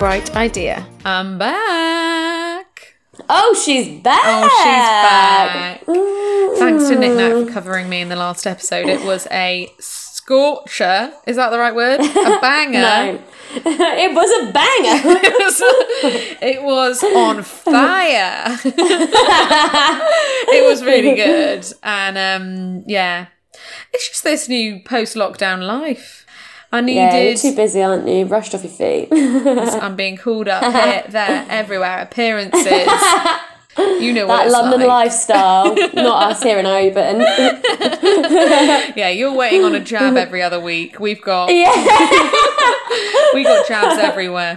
bright idea. I'm back. Oh, she's back. Ooh. Thanks to Nick Knight for covering me in the last episode. It was a scorcher. Is that the right word? A banger. No. It was a banger. It was on fire. It was really good. And yeah, it's just this new post-lockdown life. I needed... Yeah, you're too busy, aren't you? Rushed off your feet. I'm being called up here, there, everywhere, appearances. You know what it's like. That London lifestyle. Not us here in Oban. Yeah, you're waiting on a jab every other week. We've got... Yeah. We got jabs everywhere.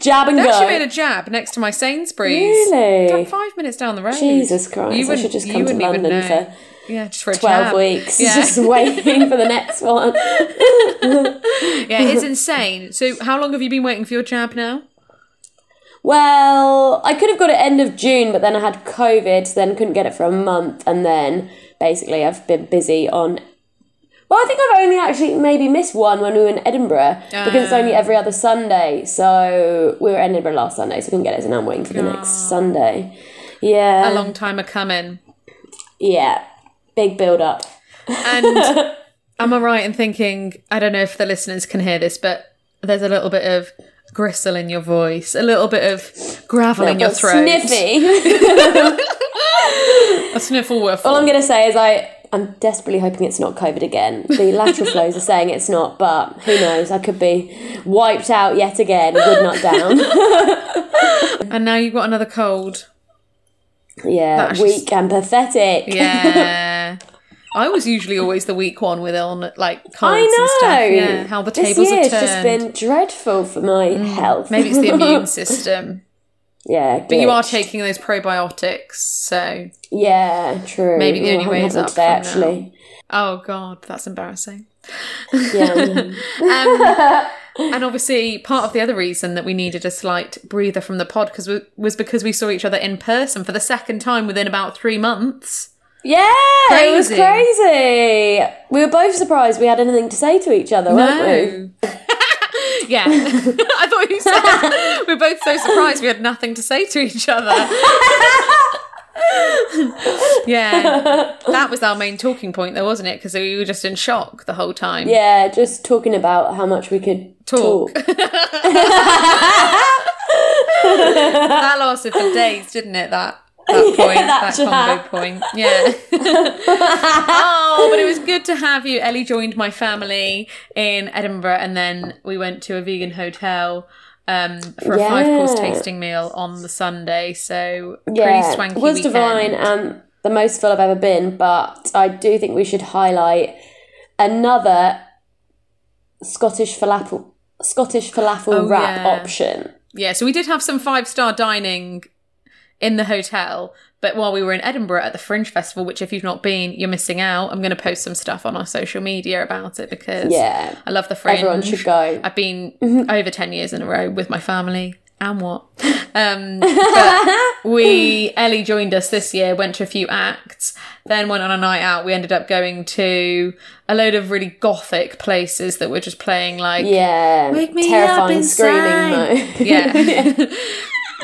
Jab and go. They actually made a jab next to my Sainsbury's. Really? It's like 5 minutes down the road. Jesus Christ. You should just come to London for... Yeah, just for a 12 jab. Weeks. Yeah. Just waiting for the next one. Yeah, it's insane. So how long have you been waiting for your jab now? Well, I could have got it end of June, but then I had COVID, so then couldn't get it for a month. And then basically I've been busy on... Well, I think I've only actually maybe missed one when we were in Edinburgh, because it's only every other Sunday. So we were in Edinburgh last Sunday, so I couldn't get it. So now I'm waiting for the next Sunday. Yeah. A long time a coming. Yeah. Big build-up. And am I right in thinking, I don't know if the listeners can hear this, but there's a little bit of gristle in your voice, a little bit of gravel in your throat. Sniffy. A sniffle whiffle. All I'm going to say is I'm desperately hoping it's not COVID again. The lateral flows are saying it's not, but who knows? I could be wiped out yet again, good not down. And now you've got another cold. Yeah, that's weak and pathetic. Yeah. I was usually always the weak one with colds and stuff. Yeah, how the tables are turned. This year has just been dreadful for my health. Maybe it's the immune system. Yeah. Glitched. But you are taking those probiotics, so... Yeah, true. Maybe the only way is up today, actually. Now. Oh, God, that's embarrassing. Yeah. And obviously part of the other reason that we needed a slight breather from the pod was because we saw each other in person for the second time within about 3 months. Yeah, crazy. It was crazy. We were both surprised we had anything to say to each other, weren't we? Yeah. I thought you said we were both so surprised we had nothing to say to each other. Yeah, that was our main talking point though, wasn't it? Because we were just in shock the whole time. Yeah, just talking about how much we could talk. That lasted for days, didn't it? That combo point. Yeah. Oh, but it was good to have you. Ellie joined my family in Edinburgh and then we went to a vegan hotel for a five-course tasting meal on the Sunday, so pretty swanky weekend. It was divine and the most full I've ever been, but I do think we should highlight another Scottish falafel wrap option. Yeah, so we did have some five-star dining in the hotel, but while we were in Edinburgh at the Fringe Festival, which if you've not been, you're missing out. I'm going to post some stuff on our social media about it because I love the Fringe. Everyone should go. I've been over 10 years in a row with my family and what. Ellie joined us this year, went to a few acts, then went on a night out. We ended up going to a load of really gothic places that were just playing Wake Me Up Inside. Terrifying screaming though. Yeah.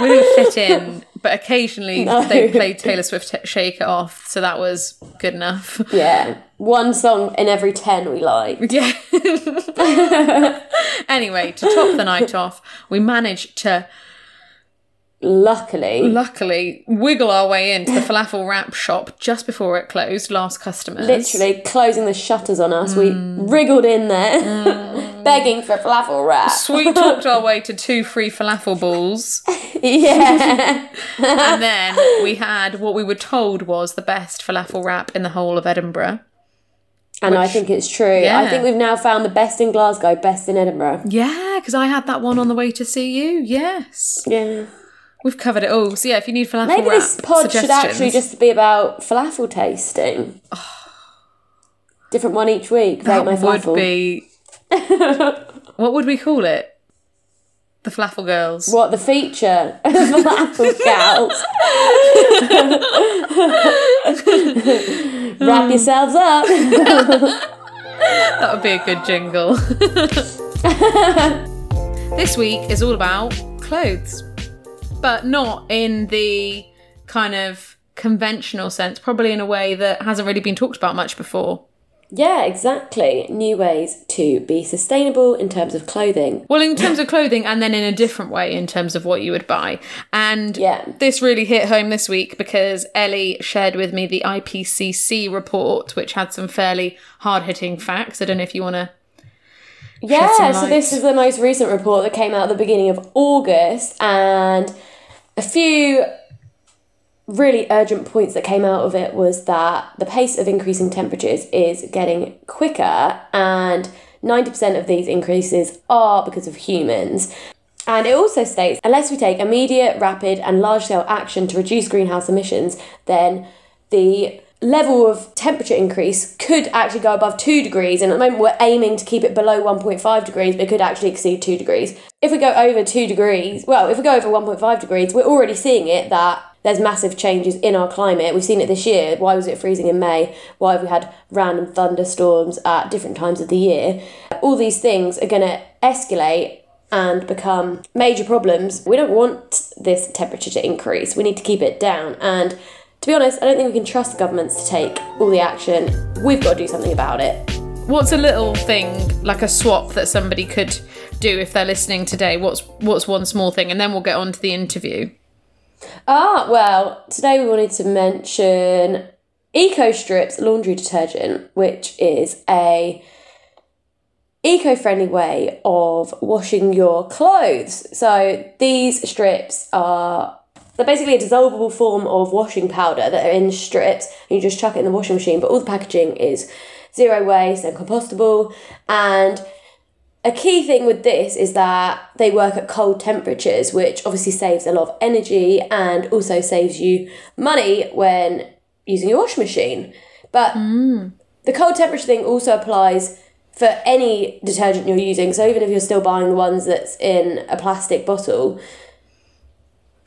We didn't fit in. But occasionally they played Taylor Swift Shake It Off, so that was good enough. Yeah. One song in every 10 we liked. Yeah. Anyway, to top the night off, we managed to... Luckily, wiggle our way into the falafel wrap shop just before it closed, last customers. Literally closing the shutters on us. We wriggled in there, begging for a falafel wrap. Sweet talked our way to 2 free falafel balls. Yeah. And then we had what we were told was the best falafel wrap in the whole of Edinburgh. And I think it's true. Yeah. I think we've now found the best in Glasgow, best in Edinburgh. Yeah, because I had that one on the way to see you. Yes. Yeah. We've covered it all. So, yeah, if you need falafel maybe wrap suggestions. Maybe this pod should actually just be about falafel tasting. Oh. Different one each week. That my would be... What would we call it? The Falafel Girls. What, the feature? The Falafel Girls. Wrap yourselves up. That would be a good jingle. This week is all about clothes, but not in the kind of conventional sense, probably in a way that hasn't really been talked about much before. Yeah, exactly. New ways to be sustainable in terms of clothing. Well, in terms of clothing, and then in a different way in terms of what you would buy. And this really hit home this week because Ellie shared with me the IPCC report, which had some fairly hard-hitting facts. I don't know if you want to... Yeah, so this is the most recent report that came out at the beginning of August, and a few... really urgent points that came out of it was that the pace of increasing temperatures is getting quicker, and 90% of these increases are because of humans. And it also states, unless we take immediate, rapid and large-scale action to reduce greenhouse emissions, then the level of temperature increase could actually go above 2 degrees, and at the moment we're aiming to keep it below 1.5 degrees, but it could actually exceed 2 degrees. If we go over 2 degrees, well, if we go over 1.5 degrees, we're already seeing it that there's massive changes in our climate. We've seen it this year. Why was it freezing in May? Why have we had random thunderstorms at different times of the year? All these things are going to escalate and become major problems. We don't want this temperature to increase. We need to keep it down. And to be honest, I don't think we can trust governments to take all the action. We've got to do something about it. What's a little thing, like a swap that somebody could do if they're listening today? What's one small thing? And then we'll get on to the interview. Well, today we wanted to mention EcoStrips laundry detergent, which is a eco-friendly way of washing your clothes. So these strips are, they're basically a dissolvable form of washing powder that are in strips, and you just chuck it in the washing machine, but all the packaging is zero waste and compostable. And a key thing with this is that they work at cold temperatures, which obviously saves a lot of energy and also saves you money when using your washing machine. But the cold temperature thing also applies for any detergent you're using. So even if you're still buying the ones that's in a plastic bottle,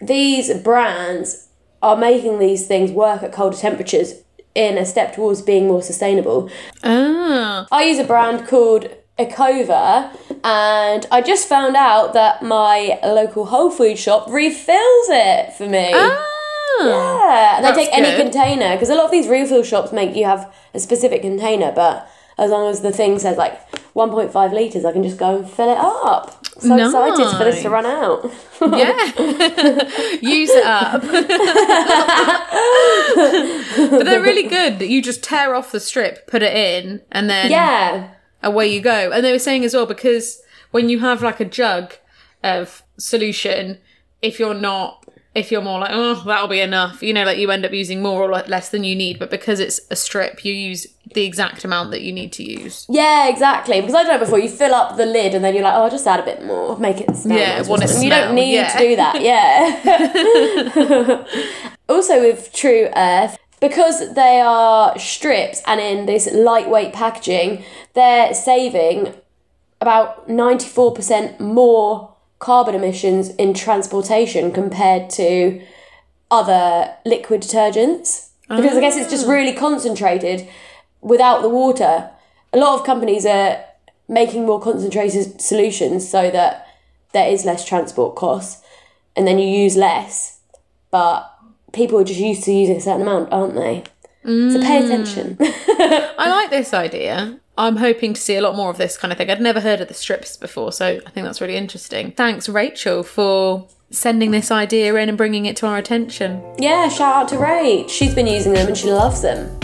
these brands are making these things work at colder temperatures in a step towards being more sustainable. I use a brand called Ecova, and I just found out that my local Whole Food shop refills it for me. Yeah, and they take any container, because a lot of these refill shops make you have a specific container, but as long as the thing says like 1.5 litres, I can just go and fill it up. So nice. Excited for this to run out. Use it up. But they're really good that you just tear off the strip, put it in, and then away you go. And they were saying as well, because when you have like a jug of solution, if you're more like, oh, that'll be enough, you know, like you end up using more or less than you need. But because it's a strip, you use the exact amount that you need to use. Yeah, exactly. Because I don't know, before you fill up the lid and then you're like, oh, I'll just add a bit more, make it smell. Yeah, want it smell. You don't need to do that. Yeah. Also with True Earth, because they are strips and in this lightweight packaging, they're saving about 94% more carbon emissions in transportation compared to other liquid detergents. Because I guess it's just really concentrated without the water. A lot of companies are making more concentrated solutions so that there is less transport costs and then you use less, but people are just used to using a certain amount, aren't they? So pay attention. I like this idea. I'm hoping to see a lot more of this kind of thing. I'd never heard of the strips before, so I think that's really interesting. Thanks, Rachel, for sending this idea in and bringing it to our attention. Yeah, shout out to Rach. She's been using them and she loves them.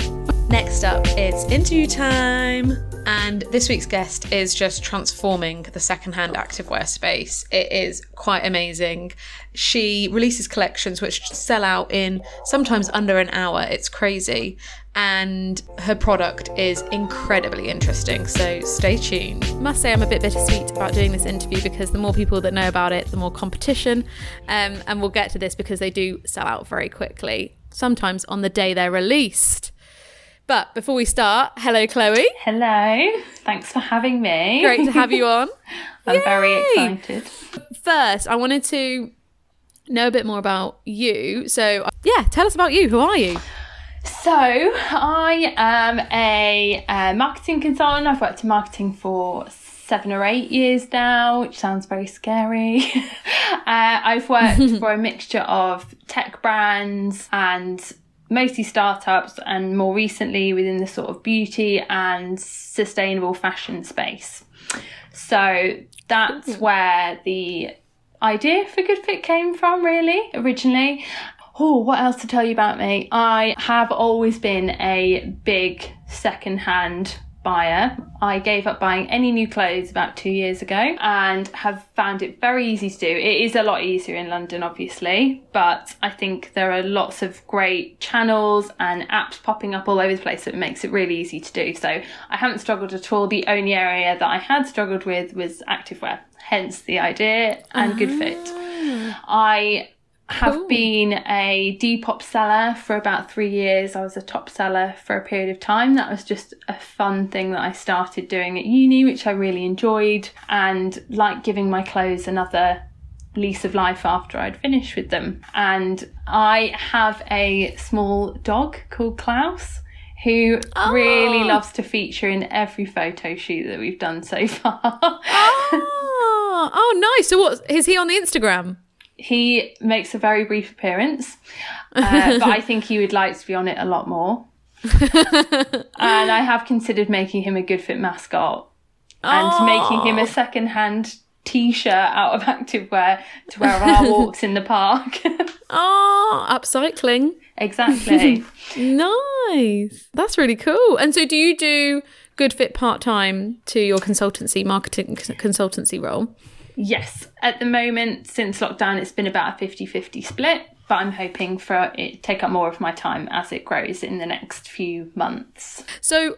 Next up, it's interview time. And this week's guest is just transforming the secondhand activewear space. It is quite amazing. She releases collections which sell out in sometimes under an hour. It's crazy. And her product is incredibly interesting. So stay tuned. I must say I'm a bit bittersweet about doing this interview because the more people that know about it, the more competition. And we'll get to this because they do sell out very quickly, sometimes on the day they're released. But before we start, hello, Chloe. Hello. Thanks for having me. Great to have you on. I'm very excited. First, I wanted to know a bit more about you. So, tell us about you. Who are you? So, I am a marketing consultant. I've worked in marketing for 7 or 8 years now, which sounds very scary. I've worked for a mixture of tech brands and mostly startups, and more recently within the sort of beauty and sustainable fashion space. So that's where the idea for GoodFit came from, really, originally. Oh, what else to tell you about me? I have always been a big secondhand buyer. I gave up buying any new clothes about 2 years ago and have found it very easy to do. It is a lot easier in London, obviously, but I think there are lots of great channels and apps popping up all over the place that makes it really easy to do. So I haven't struggled at all. The only area that I had struggled with was activewear, hence the idea and GoodFit. I have been a Depop seller for about 3 years. I was a top seller for a period of time. That was just a fun thing that I started doing at uni, which I really enjoyed, and like giving my clothes another lease of life after I'd finished with them. And I have a small dog called Klaus, who really loves to feature in every photo shoot that we've done so far. Nice. So what is he on the Instagram? He makes a very brief appearance, but I think he would like to be on it a lot more. And I have considered making him a GoodFit mascot and making him a second-hand T-shirt out of activewear to wear on our walks in the park. Upcycling. Exactly. Nice. That's really cool. And so do you do GoodFit part-time to your consultancy, marketing consultancy role? Yes. At the moment, since lockdown, it's been about a 50-50 split, but I'm hoping for it to take up more of my time as it grows in the next few months. So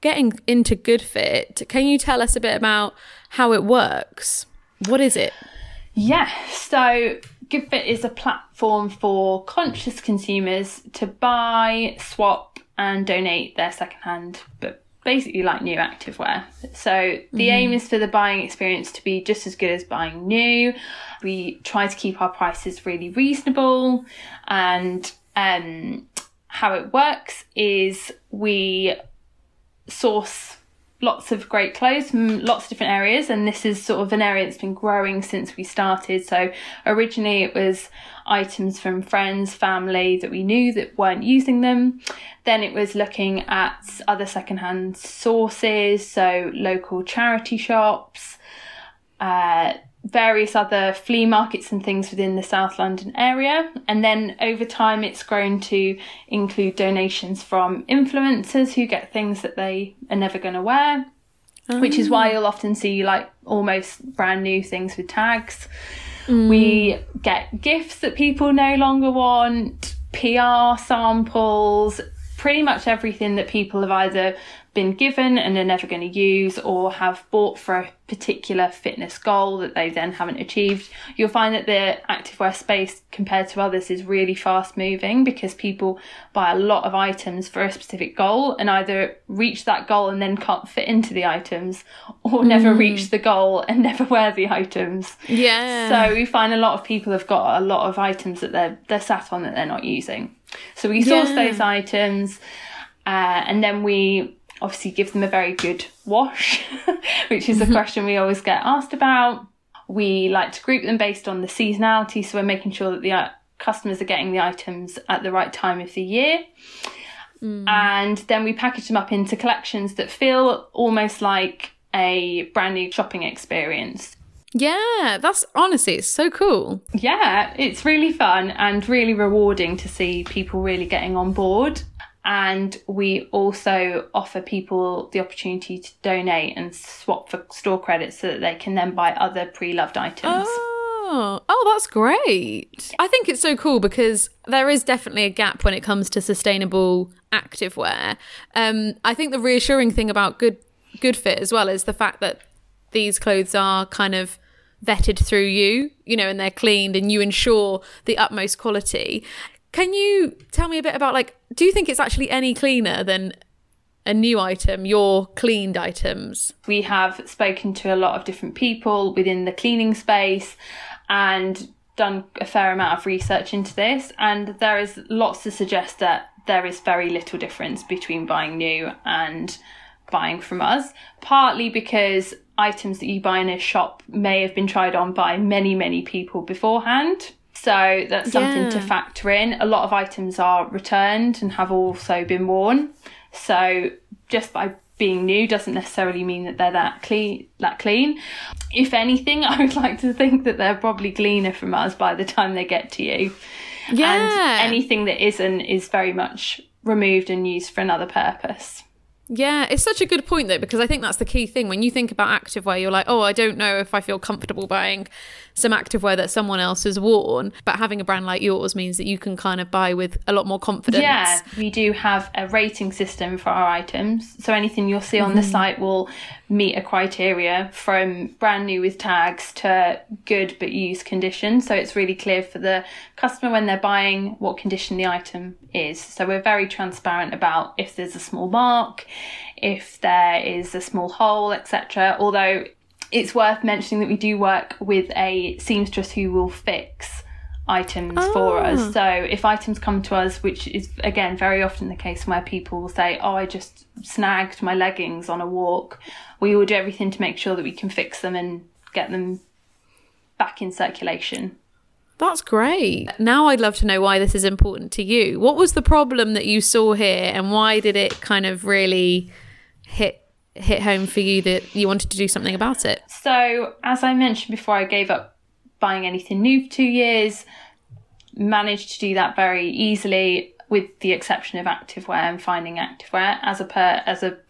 getting into GoodFit, can you tell us a bit about how it works? What is it? Yeah. So GoodFit is a platform for conscious consumers to buy, swap and donate their secondhand but basically like new activewear. So the aim is for the buying experience to be just as good as buying new. We try to keep our prices really reasonable, and how it works is we source lots of great clothes from lots of different areas, and this is sort of an area that's been growing since we started. So originally it was items from friends, family that we knew that weren't using them. Then it was looking at other secondhand sources, so local charity shops, various other flea markets and things within the South London area. And then over time it's grown to include donations from influencers who get things that they are never going to wear, which is why you'll often see like almost brand new things with tags. We get gifts that people no longer want, PR samples, pretty much everything that people have either been given and are never going to use, or have bought for a particular fitness goal that they then haven't achieved. You'll find that the activewear space compared to others is really fast moving, because people buy a lot of items for a specific goal and either reach that goal and then can't fit into the items, or never reach the goal and never wear the items. So we find a lot of people have got a lot of items that they're sat on that they're not using. So we source those items, and then we obviously give them a very good wash, which is a question we always get asked about. We like to group them based on the seasonality, so we're making sure that the customers are getting the items at the right time of the year. And then we package them up into collections that feel almost like a brand new shopping experience. Yeah, that's honestly, it's so cool. Yeah, it's really fun and really rewarding to see people really getting on board. And we also offer people the opportunity to donate and swap for store credits so that they can then buy other pre-loved items. Oh, that's great. I think it's so cool because there is definitely a gap when it comes to sustainable activewear. I think the reassuring thing about GoodFit as well is the fact that these clothes are kind of vetted through you know, and they're cleaned and you ensure the utmost quality. Can you tell me a bit about, like, do you think it's actually any cleaner than a new item, your cleaned items? We have spoken to a lot of different people within the cleaning space and done a fair amount of research into this. And there is lots to suggest that there is very little difference between buying new and buying from us, partly because items that you buy in a shop may have been tried on by many, many people beforehand. So that's something to factor in. A lot of items are returned and have also been worn. So just by being new doesn't necessarily mean that they're that clean. If anything, I would like to think that they're probably cleaner from us by the time they get to you. Yeah. And anything that isn't is very much removed and used for another purpose. Yeah, it's such a good point though, because I think that's the key thing. When you think about activewear, you're like, oh, I don't know if I feel comfortable buying some activewear that someone else has worn. But having a brand like yours means that you can kind of buy with a lot more confidence. Yeah, we do have a rating system for our items. So anything you'll see on the site will meet a criteria, from brand new with tags to good but used condition. So it's really clear for the customer when they're buying what condition the item is. So we're very transparent about if there's a small mark, if there is a small hole, etc. Although it's worth mentioning that we do work with a seamstress who will fix items for us. So if items come to us, which is again very often the case, where people will say, oh, I just snagged my leggings on a walk, we will do everything to make sure that we can fix them and get them back in circulation. That's great. Now I'd love to know why this is important to you. What was the problem that you saw here, and why did it kind of really hit home for you that you wanted to do something about it? So as I mentioned before, I gave up buying anything new for 2 years, managed to do that very easily with the exception of activewear and finding activewear. As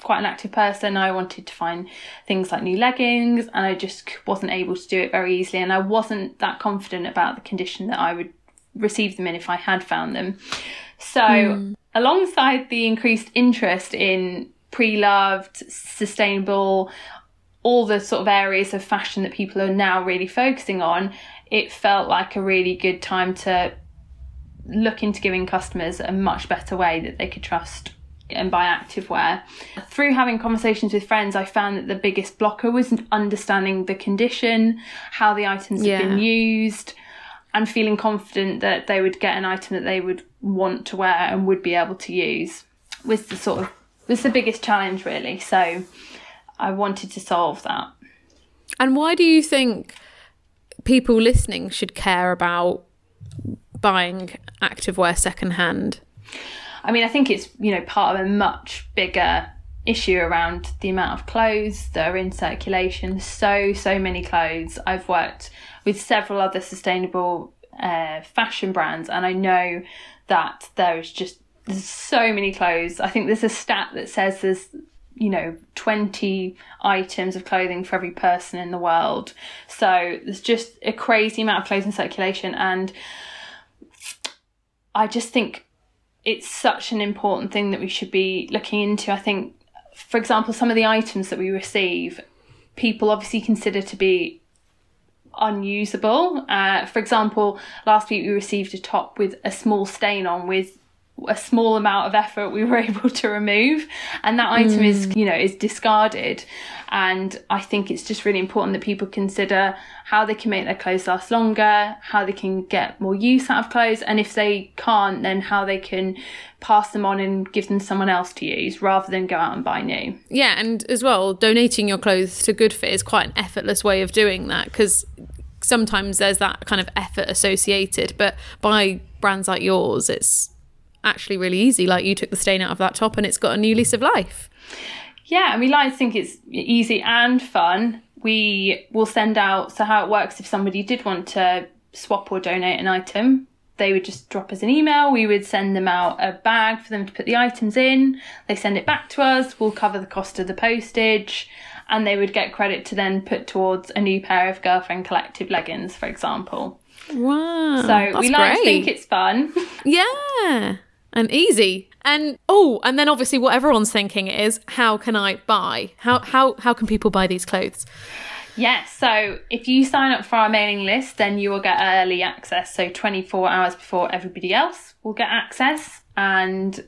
quite an active person, I wanted to find things like new leggings, and I just wasn't able to do it very easily, and I wasn't that confident about the condition that I would receive them in if I had found them. So alongside the increased interest in pre-loved, sustainable, all the sort of areas of fashion that people are now really focusing on, it felt like a really good time to look into giving customers a much better way that they could trust and buy activewear. Through having conversations with friends, I found that the biggest blocker was understanding the condition, how the items had been used, and feeling confident that they would get an item that they would want to wear and would be able to use was the biggest challenge, really. So I wanted to solve that. And why do you think people listening should care about buying activewear secondhand? I mean, I think it's, part of a much bigger issue around the amount of clothes that are in circulation. So many clothes. I've worked with several other sustainable fashion brands, and I know that there's so many clothes. I think there's a stat that says there's, 20 items of clothing for every person in the world. So there's just a crazy amount of clothes in circulation. And I just think it's such an important thing that we should be looking into. I think, for example, some of the items that we receive, people obviously consider to be unusable. For example, last week we received a top with a small stain on, with a small amount of effort we were able to remove, and that item is discarded. And I think it's just really important that people consider how they can make their clothes last longer, how they can get more use out of clothes, and if they can't, then how they can pass them on and give them someone else to use rather than go out and buy new. Yeah, and as well, donating your clothes to GoodFit is quite an effortless way of doing that, because sometimes there's that kind of effort associated, but by brands like yours, it's actually really easy. Like, you took the stain out of that top and it's got a new lease of life. Yeah, and we like to think it's easy and fun. We will send out, so how it works, if somebody did want to swap or donate an item, they would just drop us an email, we would send them out a bag for them to put the items in, they send it back to us, we'll cover the cost of the postage, and they would get credit to then put towards a new pair of Girlfriend Collective leggings, for example. Wow. So we like to think it's fun. Yeah. And easy. And then obviously what everyone's thinking is, how can I buy? How can people buy these clothes? Yes, so if you sign up for our mailing list, then you will get early access. So 24 hours before everybody else will get access. And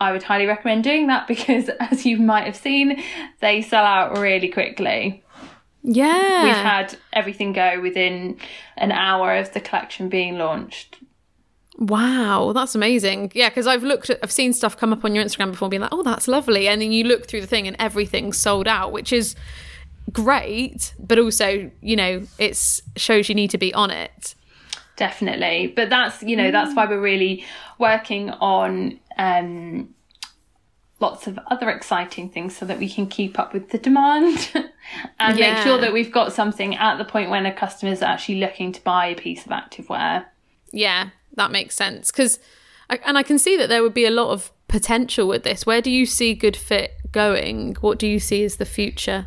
I would highly recommend doing that, because as you might have seen, they sell out really quickly. Yeah. We've had everything go within an hour of the collection being launched. Wow, that's amazing. Yeah, because I've seen stuff come up on your Instagram before being like, oh, that's lovely, and then you look through the thing and everything's sold out, which is great, but also, you know, it shows you need to be on it. Definitely. But that's, you know, that's why we're really working on lots of other exciting things so that we can keep up with the demand and make sure that we've got something at the point when a customer is actually looking to buy a piece of activewear. Yeah, that makes sense. Because, and I can see that there would be a lot of potential with this. Where do you see GoodFit going? What do you see as the future?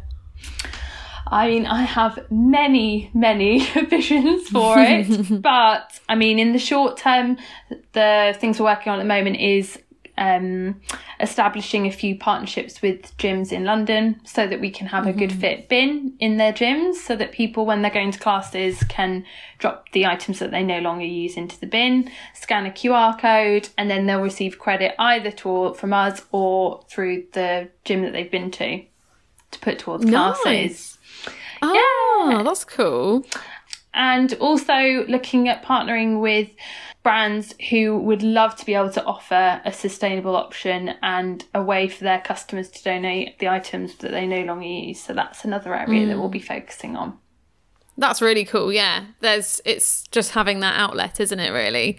I mean, I have many visions for it. But, I mean, in the short term, the things we're working on at the moment is establishing a few partnerships with gyms in London so that we can have a GoodFit bin in their gyms so that people, when they're going to classes, can drop the items that they no longer use into the bin, scan a QR code, and then they'll receive credit either from us or through the gym that they've been to put towards classes. Oh, yeah, that's cool. And also looking at partnering with brands who would love to be able to offer a sustainable option and a way for their customers to donate the items that they no longer use. So that's another area that we'll be focusing on. That's really cool. Yeah, it's just having that outlet, isn't it, really?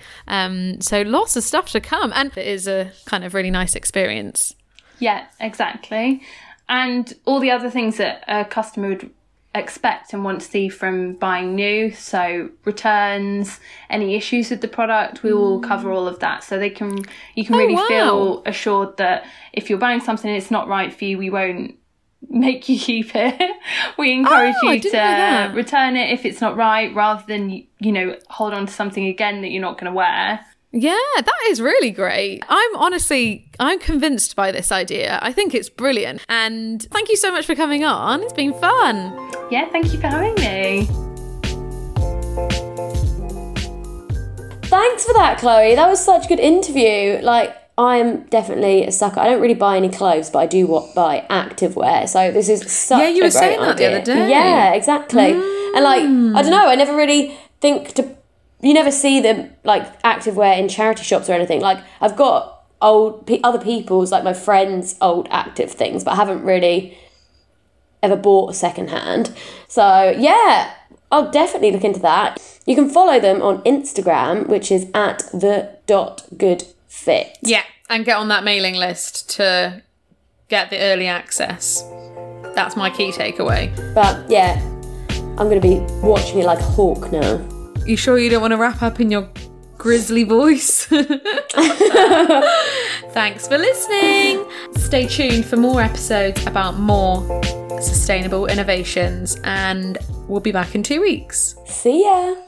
So lots of stuff to come, and it is a kind of really nice experience. Yeah, exactly. And all the other things that a customer would expect and want to see from buying new, so returns, any issues with the product, we will cover all of that, so you can really feel assured that if you're buying something and it's not right for you, we won't make you keep it. We encourage you to return it if it's not right, rather than, you know, hold on to something again that you're not going to wear. Yeah, that is really great. I'm convinced by this idea. I think it's brilliant. And thank you so much for coming on. It's been fun. Yeah, thank you for having me. Thanks for that, Chloe. That was such a good interview. Like, I'm definitely a sucker. I don't really buy any clothes, but I do buy activewear. So this is such a great idea. Yeah, you were saying that the other day. Yeah, exactly. And like, I don't know, I never really think you never see them, like, activewear in charity shops or anything. Like, I've got other people's, like my friends' old active things, but I haven't really ever bought secondhand. So, yeah, I'll definitely look into that. You can follow them on Instagram, which is at the.goodfit. Yeah, and get on that mailing list to get the early access. That's my key takeaway. But, yeah, I'm going to be watching it like a hawk now. You sure you don't want to wrap up in your grisly voice? Thanks for listening. Stay tuned for more episodes about more sustainable innovations, and we'll be back in 2 weeks. See ya.